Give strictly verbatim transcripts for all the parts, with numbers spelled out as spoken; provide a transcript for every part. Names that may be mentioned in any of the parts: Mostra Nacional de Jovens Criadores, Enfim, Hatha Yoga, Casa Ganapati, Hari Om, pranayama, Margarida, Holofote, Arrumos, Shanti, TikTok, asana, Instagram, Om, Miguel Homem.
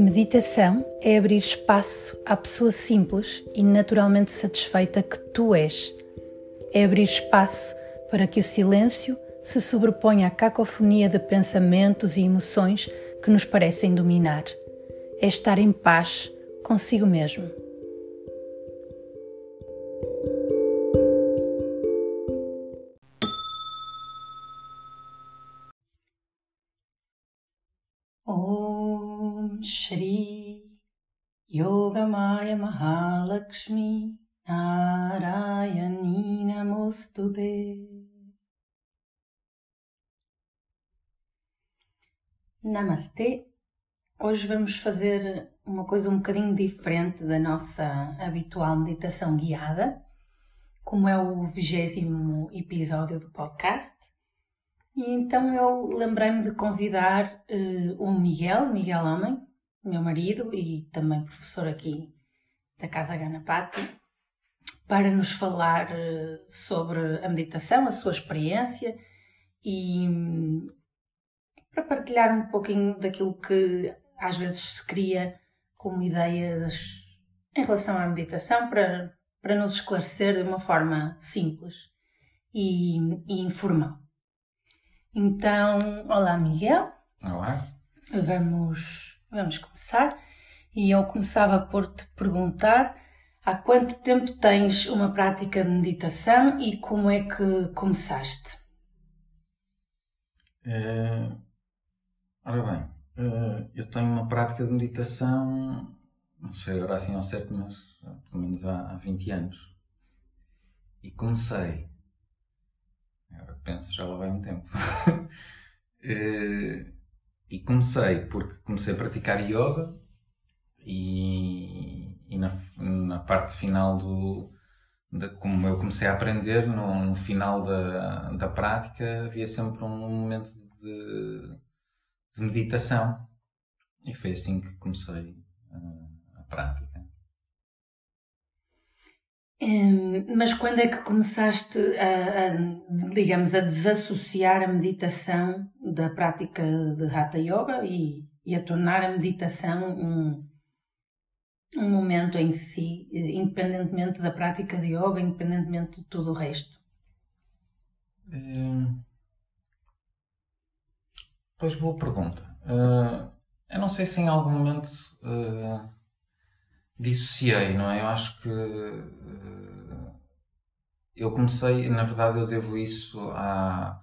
Meditação é abrir espaço à pessoa simples e naturalmente satisfeita que tu és. É abrir espaço para que o silêncio se sobreponha à cacofonia de pensamentos e emoções que nos parecem dominar. É estar em paz consigo mesmo. Om Shri Yogamaya Mahalakshmi Narayani Namostude. Namastê. Hoje vamos fazer uma coisa um bocadinho diferente da nossa habitual meditação guiada, como é o vigésimo episódio do podcast. E então eu lembrei-me de convidar uh, o Miguel, Miguel Homem, meu marido e também professor aqui da Casa Ganapati, para nos falar uh, sobre a meditação, a sua experiência e um, para partilhar um pouquinho daquilo que às vezes se cria como ideias em relação à meditação, para, para nos esclarecer de uma forma simples e, e informal. Então, olá Miguel. Olá. Vamos, vamos começar. E eu começava por te perguntar há quanto tempo tens uma prática de meditação e como é que começaste? É... Ora bem, eu tenho uma prática de meditação, não sei agora assim ao certo, mas pelo menos há vinte anos. E comecei, agora penso, já lá vai um tempo. E comecei porque comecei a praticar yoga e, e na, na parte final do... De, como eu comecei a aprender, no, no final da, da prática havia sempre um momento de... de meditação, e foi assim que comecei a, a prática. Hum, mas quando é que começaste a, a, digamos, a desassociar a meditação da prática de Hatha Yoga e, e a tornar a meditação um, um momento em si, independentemente da prática de yoga, independentemente de tudo o resto? Hum. Pois, boa pergunta. Uh, eu não sei se em algum momento uh, dissociei, não é? Eu acho que uh, eu comecei, na verdade eu devo isso à,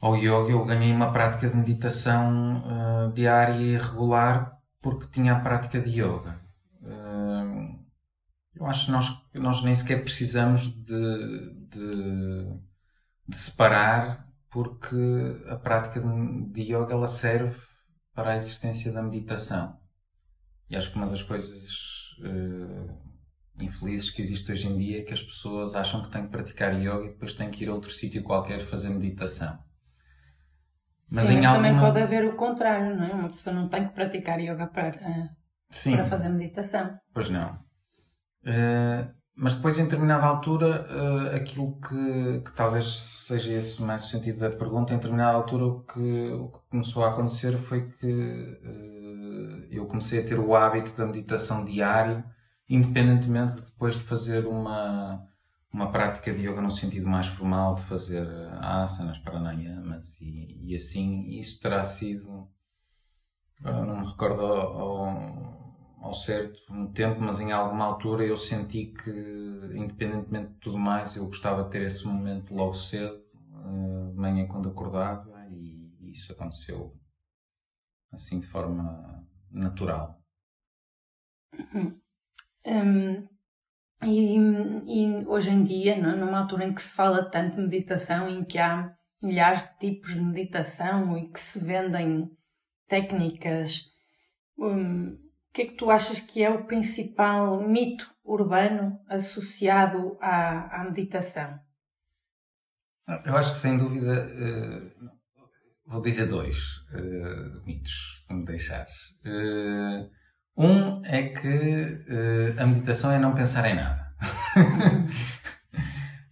ao yoga. Eu ganhei uma prática de meditação uh, diária e regular porque tinha a prática de yoga. Uh, eu acho que nós, nós nem sequer precisamos de, de, de separar, porque a prática de yoga ela serve para a existência da meditação. E acho que uma das coisas uh, infelizes que existe hoje em dia é que as pessoas acham que têm que praticar yoga e depois têm que ir a outro sítio qualquer fazer meditação. Mas, Sim, em mas alguma... também pode haver o contrário, não é? Uma pessoa não tem que praticar yoga para, uh, Sim, para fazer meditação. Pois não. Uh... Mas depois, em determinada altura, aquilo que, que talvez seja esse mais o sentido da pergunta, em determinada altura o que, o que começou a acontecer foi que eu comecei a ter o hábito da meditação diário, independentemente de depois de fazer uma, uma prática de yoga no sentido mais formal, de fazer asanas, pranayamas e, e assim. Isso terá sido, agora não me recordo ao... ao certo um tempo, mas em alguma altura eu senti que, independentemente de tudo mais, eu gostava de ter esse momento logo cedo, de manhã quando acordava, e isso aconteceu assim de forma natural. Uhum. Um, e, e hoje em dia, numa altura em que se fala tanto de meditação, em que há milhares de tipos de meditação e que se vendem técnicas, um, o que é que tu achas que é o principal mito urbano associado à, à meditação? Eu acho que, sem dúvida, uh, vou dizer dois uh, mitos, se me deixares. Uh, um é que uh, a meditação é não pensar em nada.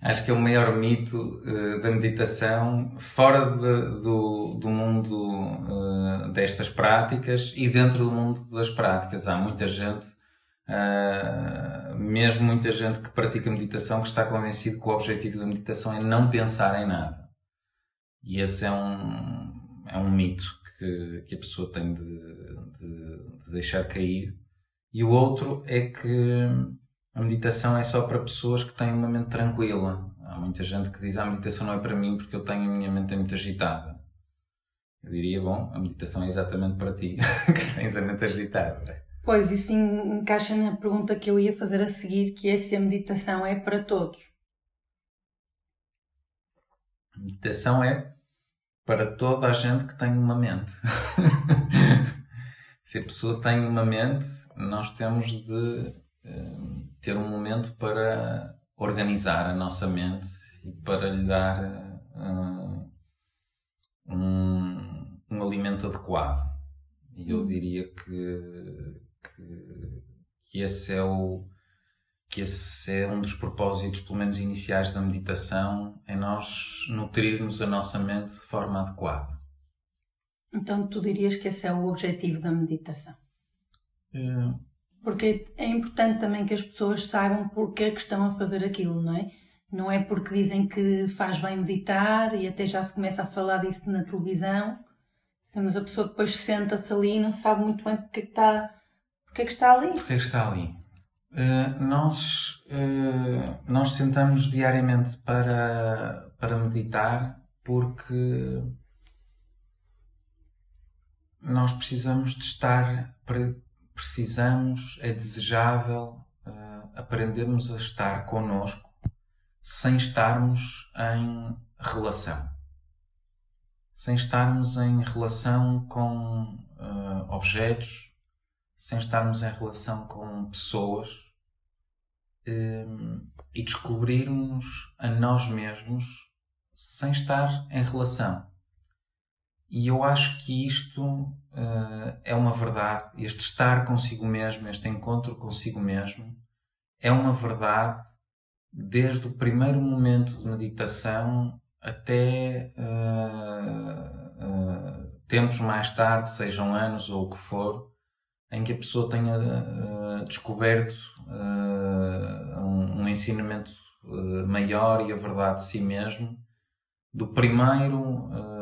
Acho que é o maior mito uh, da meditação, fora de, do, do mundo uh, destas práticas e dentro do mundo das práticas. Há muita gente, uh, mesmo muita gente que pratica meditação, que está convencido que o objetivo da meditação é não pensar em nada. E esse é um, é um mito que, que a pessoa tem de, de, de deixar cair. E o outro é que a meditação é só para pessoas que têm uma mente tranquila. Há muita gente que diz, ah, a meditação não é para mim porque eu tenho a minha mente muito agitada. Eu diria, bom, a meditação é exatamente para ti, que tens a mente agitada. Pois, isso encaixa na pergunta que eu ia fazer a seguir, que é se a meditação é para todos. A meditação é para toda a gente que tem uma mente. Se a pessoa tem uma mente, nós temos de ter um momento para organizar a nossa mente e para lhe dar uh, um, um alimento adequado. E eu diria que, que, que, esse é o, que esse é um dos propósitos, pelo menos iniciais, da meditação, é nós nutrirmos a nossa mente de forma adequada. Então tu dirias que esse é o objetivo da meditação? É... Porque é importante também que as pessoas saibam porque é que estão a fazer aquilo, não é? Não é porque dizem que faz bem meditar e até já se começa a falar disso na televisão, mas a pessoa depois senta-se ali e não sabe muito bem porque é que está, porque é que está ali. Porque é que está ali. Uh, nós, uh, nós sentamos diariamente para, para meditar porque nós precisamos de estar para... Precisamos, é desejável uh, aprendermos a estar connosco sem estarmos em relação. Sem estarmos em relação com uh, objetos, sem estarmos em relação com pessoas um, e descobrirmos a nós mesmos sem estar em relação. E eu acho que isto uh, é uma verdade, este estar consigo mesmo, este encontro consigo mesmo, é uma verdade desde o primeiro momento de meditação até uh, uh, tempos mais tarde, sejam anos ou o que for, em que a pessoa tenha uh, descoberto uh, um, um ensinamento uh, maior e a verdade de si mesmo, do primeiro... Uh,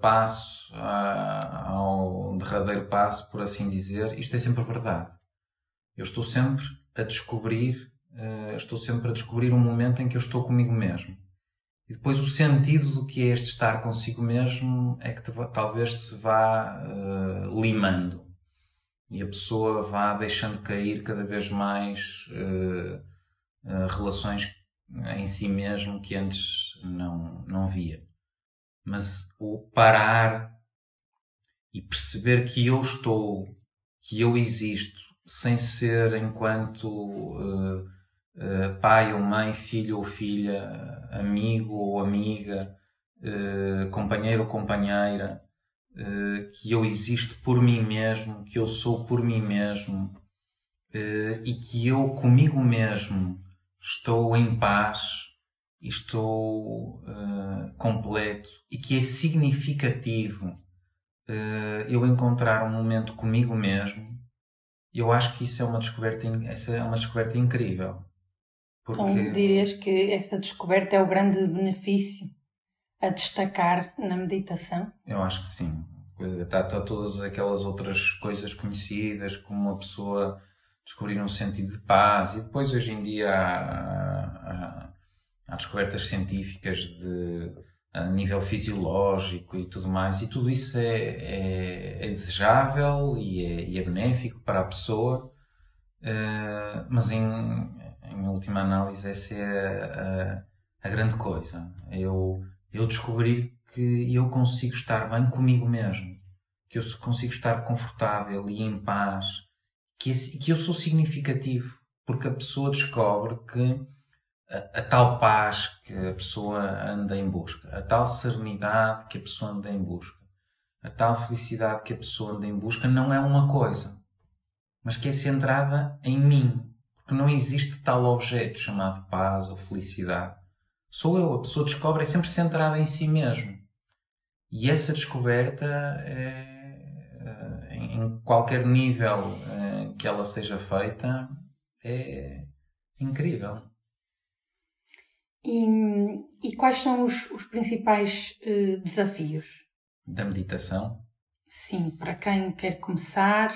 passo a, ao derradeiro passo, por assim dizer, isto é sempre verdade. Eu estou sempre a descobrir, uh, estou sempre a descobrir um momento em que eu estou comigo mesmo. E depois o sentido do que é este estar consigo mesmo é que te, talvez se vá uh, limando e a pessoa vá deixando cair cada vez mais uh, uh, relações em si mesmo que antes não, não via. Mas o parar e perceber que eu estou, que eu existo, sem ser enquanto uh, uh, pai ou mãe, filho ou filha, amigo ou amiga, uh, companheiro ou companheira, uh, que eu existo por mim mesmo, que eu sou por mim mesmo uh, e que eu comigo mesmo estou em paz. Estou uh, completo e que é significativo uh, eu encontrar um momento comigo mesmo. Eu acho que isso é uma descoberta, essa é uma descoberta incrível. Porque... Então, dirias que essa descoberta é o grande benefício a destacar na meditação? Eu acho que sim. Está, está todas aquelas outras coisas conhecidas, como uma pessoa descobrir um sentido de paz e depois hoje em dia há, há, Há descobertas científicas de, a nível fisiológico e tudo mais. E tudo isso é, é, é desejável e é, e é benéfico para a pessoa. Uh, mas, em, em última análise, essa é a, a, a grande coisa. Eu, eu descobri que eu consigo estar bem comigo mesmo. Que eu consigo estar confortável e em paz. Que, esse, que eu sou significativo. Porque a pessoa descobre que... A, a tal paz que a pessoa anda em busca, a tal serenidade que a pessoa anda em busca, a tal felicidade que a pessoa anda em busca não é uma coisa, mas que é centrada em mim, porque não existe tal objeto chamado paz ou felicidade, sou eu. A pessoa descobre, é sempre centrada em si mesmo. E essa descoberta, é, em qualquer nível que ela seja feita, é incrível. E, e quais são os, os principais uh, desafios? Da meditação? Sim, para quem quer começar,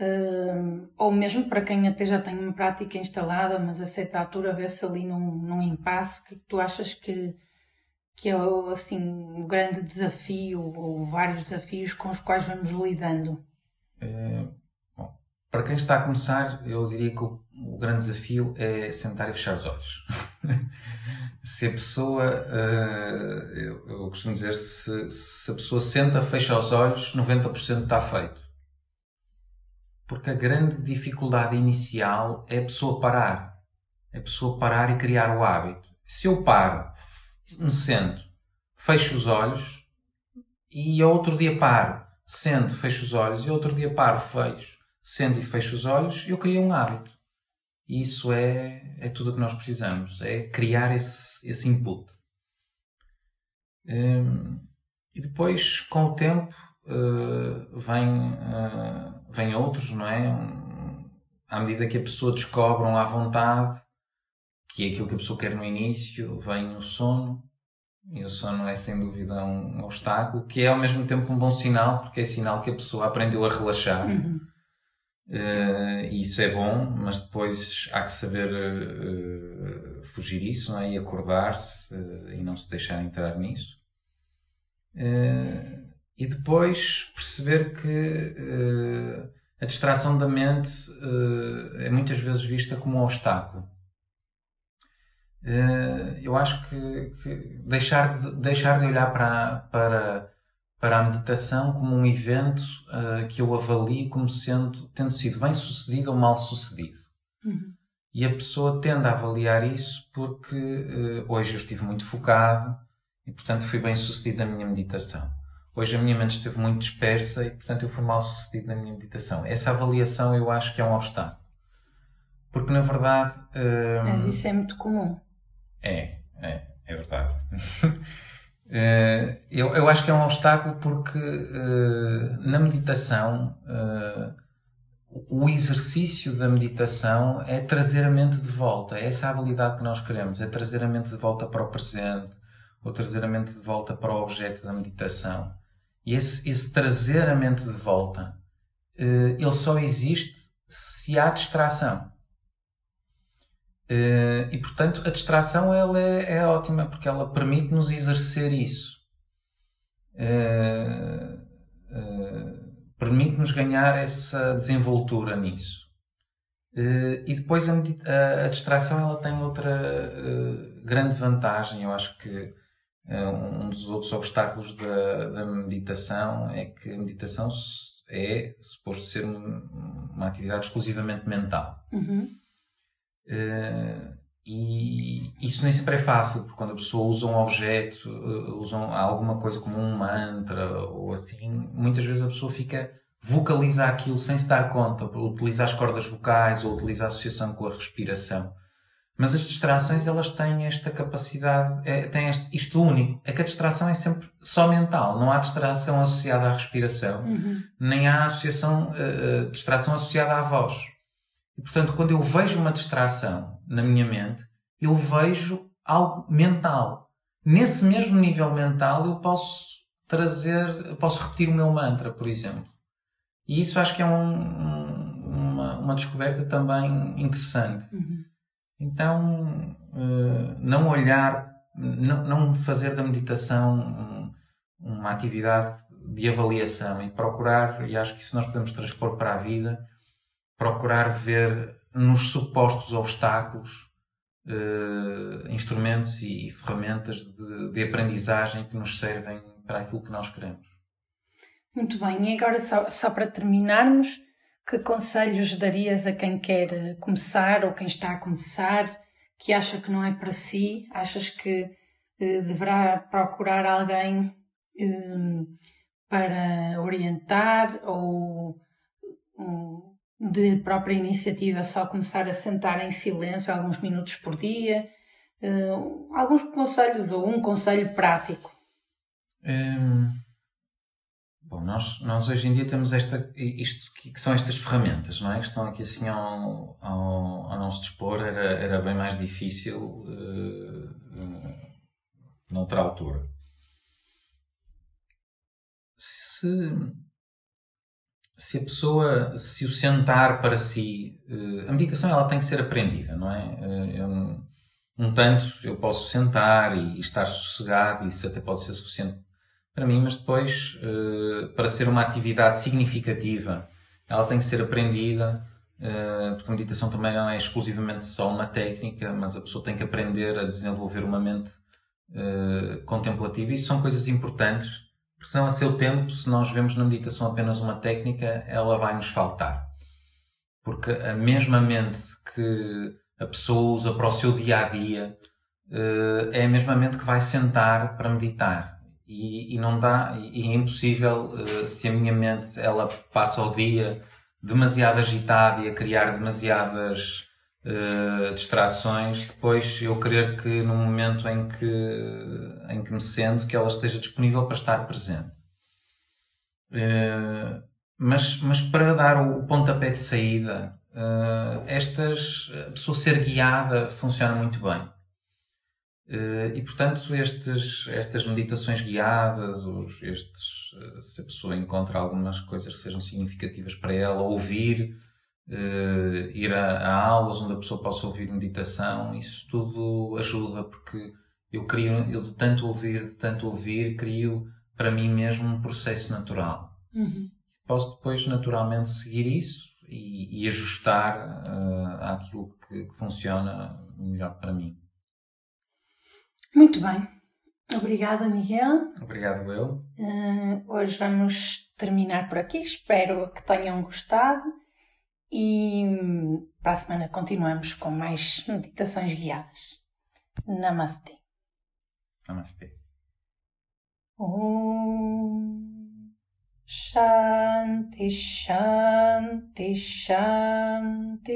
uh, ou mesmo para quem até já tem uma prática instalada, mas a certa altura vê-se ali num, num impasse, que tu achas que, que é assim, um grande desafio, ou vários desafios com os quais vamos lidando? É, bom, para quem está a começar, eu diria que o O grande desafio é sentar e fechar os olhos. Se a pessoa, eu costumo dizer, se a pessoa senta, fecha os olhos, noventa por cento está feito. Porque a grande dificuldade inicial é a pessoa parar. É a pessoa parar e criar o hábito. Se eu paro, me sento, fecho os olhos e outro dia paro, sento, fecho os olhos e outro dia paro, fecho, sento e fecho os olhos, eu crio um hábito. Isso é, é tudo o que nós precisamos, é criar esse, esse input. E depois, com o tempo, vem, vem outros, não é? À medida que a pessoa descobre à vontade, que é aquilo que a pessoa quer no início, vem o sono. E o sono é, sem dúvida, um obstáculo, que é ao mesmo tempo um bom sinal, porque é sinal que a pessoa aprendeu a relaxar. Uhum. Uh, isso é bom, mas depois há que saber uh, fugir disso, não é? E acordar-se uh, e não se deixar entrar nisso. Uh, e depois perceber que uh, a distração da mente uh, é muitas vezes vista como um obstáculo. Uh, eu acho que, que deixar, de, deixar de olhar para... para para a meditação como um evento uh, que eu avalio como sendo, tendo sido bem sucedido ou mal sucedido. Uhum. E a pessoa tende a avaliar isso porque uh, hoje eu estive muito focado e, portanto, fui bem sucedido na minha meditação. Hoje a minha mente esteve muito dispersa e, portanto, eu fui mal sucedido na minha meditação. Essa avaliação eu acho que é um obstáculo. Porque, na verdade... Uh, Mas isso é muito comum. É, é, é verdade. Uh, eu, eu acho que é um obstáculo porque uh, na meditação uh, o exercício da meditação é trazer a mente de volta, é essa habilidade que nós queremos, é trazer a mente de volta para o presente ou trazer a mente de volta para o objeto da meditação. E esse, esse trazer a mente de volta uh, ele só existe se há distração. Uh, e, portanto, a distração ela é, é ótima, porque ela permite-nos exercer isso. Uh, uh, permite-nos ganhar essa desenvoltura nisso. Uh, e depois a, a, a distração ela tem outra uh, grande vantagem. Eu acho que uh, um dos outros obstáculos da, da meditação é que a meditação é suposto ser um, uma atividade exclusivamente mental. Uhum. Uh, e isso nem sempre é fácil, porque quando a pessoa usa um objeto, uh, usa alguma coisa como um mantra ou assim, muitas vezes a pessoa fica, vocaliza aquilo sem se dar conta, utiliza as cordas vocais ou utiliza a associação com a respiração. Mas as distrações, elas têm esta capacidade, é, têm este, isto único, é que a distração é sempre só mental, não há distração associada à respiração. Uhum. Nem há associação, uh, distração associada à voz. E, portanto, quando eu vejo uma distração na minha mente, eu vejo algo mental. Nesse mesmo nível mental, eu posso trazer, posso repetir o meu mantra, por exemplo. E isso acho que é um, uma, uma descoberta também interessante. Uhum. Então, não olhar, não, não fazer da meditação uma atividade de avaliação e procurar, e acho que isso nós podemos transpor para a vida, procurar ver nos supostos obstáculos eh, instrumentos e, e ferramentas de, de aprendizagem que nos servem para aquilo que nós queremos. Muito bem, e agora só, só para terminarmos, que conselhos darias a quem quer começar ou quem está a começar, que acha que não é para si? Achas que eh, deverá procurar alguém eh, para orientar ou... Um, de própria iniciativa, só começar a sentar em silêncio alguns minutos por dia, Uh, alguns conselhos ou um conselho prático? Hum, bom, nós, nós hoje em dia temos esta, isto que são estas ferramentas, não é? Que estão aqui assim ao, ao, ao não se dispor, era, era bem mais difícil uh, uh, noutra altura. Se, se a pessoa, se o sentar para si, uh, a meditação ela tem que ser aprendida, não é? Uh, eu, Um tanto eu posso sentar e estar sossegado, isso até pode ser suficiente para mim, mas depois, para ser uma atividade significativa, ela tem que ser aprendida, porque a meditação também não é exclusivamente só uma técnica, mas a pessoa tem que aprender a desenvolver uma mente contemplativa, e isso são coisas importantes, porque senão a seu tempo, se nós vemos na meditação apenas uma técnica, ela vai nos faltar. Porque a mesma mente que a pessoa usa para o seu dia-a-dia, é a mesma mente que vai sentar para meditar. E, e não dá, e é impossível, se a minha mente ela passa o dia demasiado agitada e a criar demasiadas uh, distrações, depois eu querer que no momento em que, em que me sento, que ela esteja disponível para estar presente. Uh, mas, mas para dar o pontapé de saída, Uh, estas, a pessoa ser guiada funciona muito bem. Uh, e, portanto, estes, estas meditações guiadas, os, estes, uh, se a pessoa encontra algumas coisas que sejam significativas para ela, ouvir, uh, ir a, a aulas onde a pessoa possa ouvir meditação, isso tudo ajuda, porque eu, crio, eu de tanto ouvir, de tanto ouvir, crio para mim mesmo um processo natural. Uhum. Posso depois, naturalmente, seguir isso, E, e ajustar uh, àquilo que, que funciona melhor para mim. Muito bem. Obrigada, Miguel. Obrigado, eu. Uh, hoje vamos terminar por aqui. Espero que tenham gostado. E para a semana continuamos com mais meditações guiadas. Namastê. Namastê. Om. Shanti, Shanti, Shanti.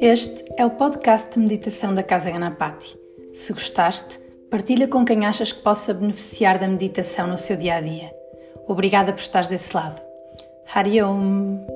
Este é o podcast de meditação da Casa Ganapati. Se gostaste, partilha com quem achas que possa beneficiar da meditação no seu dia-a-dia. Obrigada por estares desse lado. Hari Om.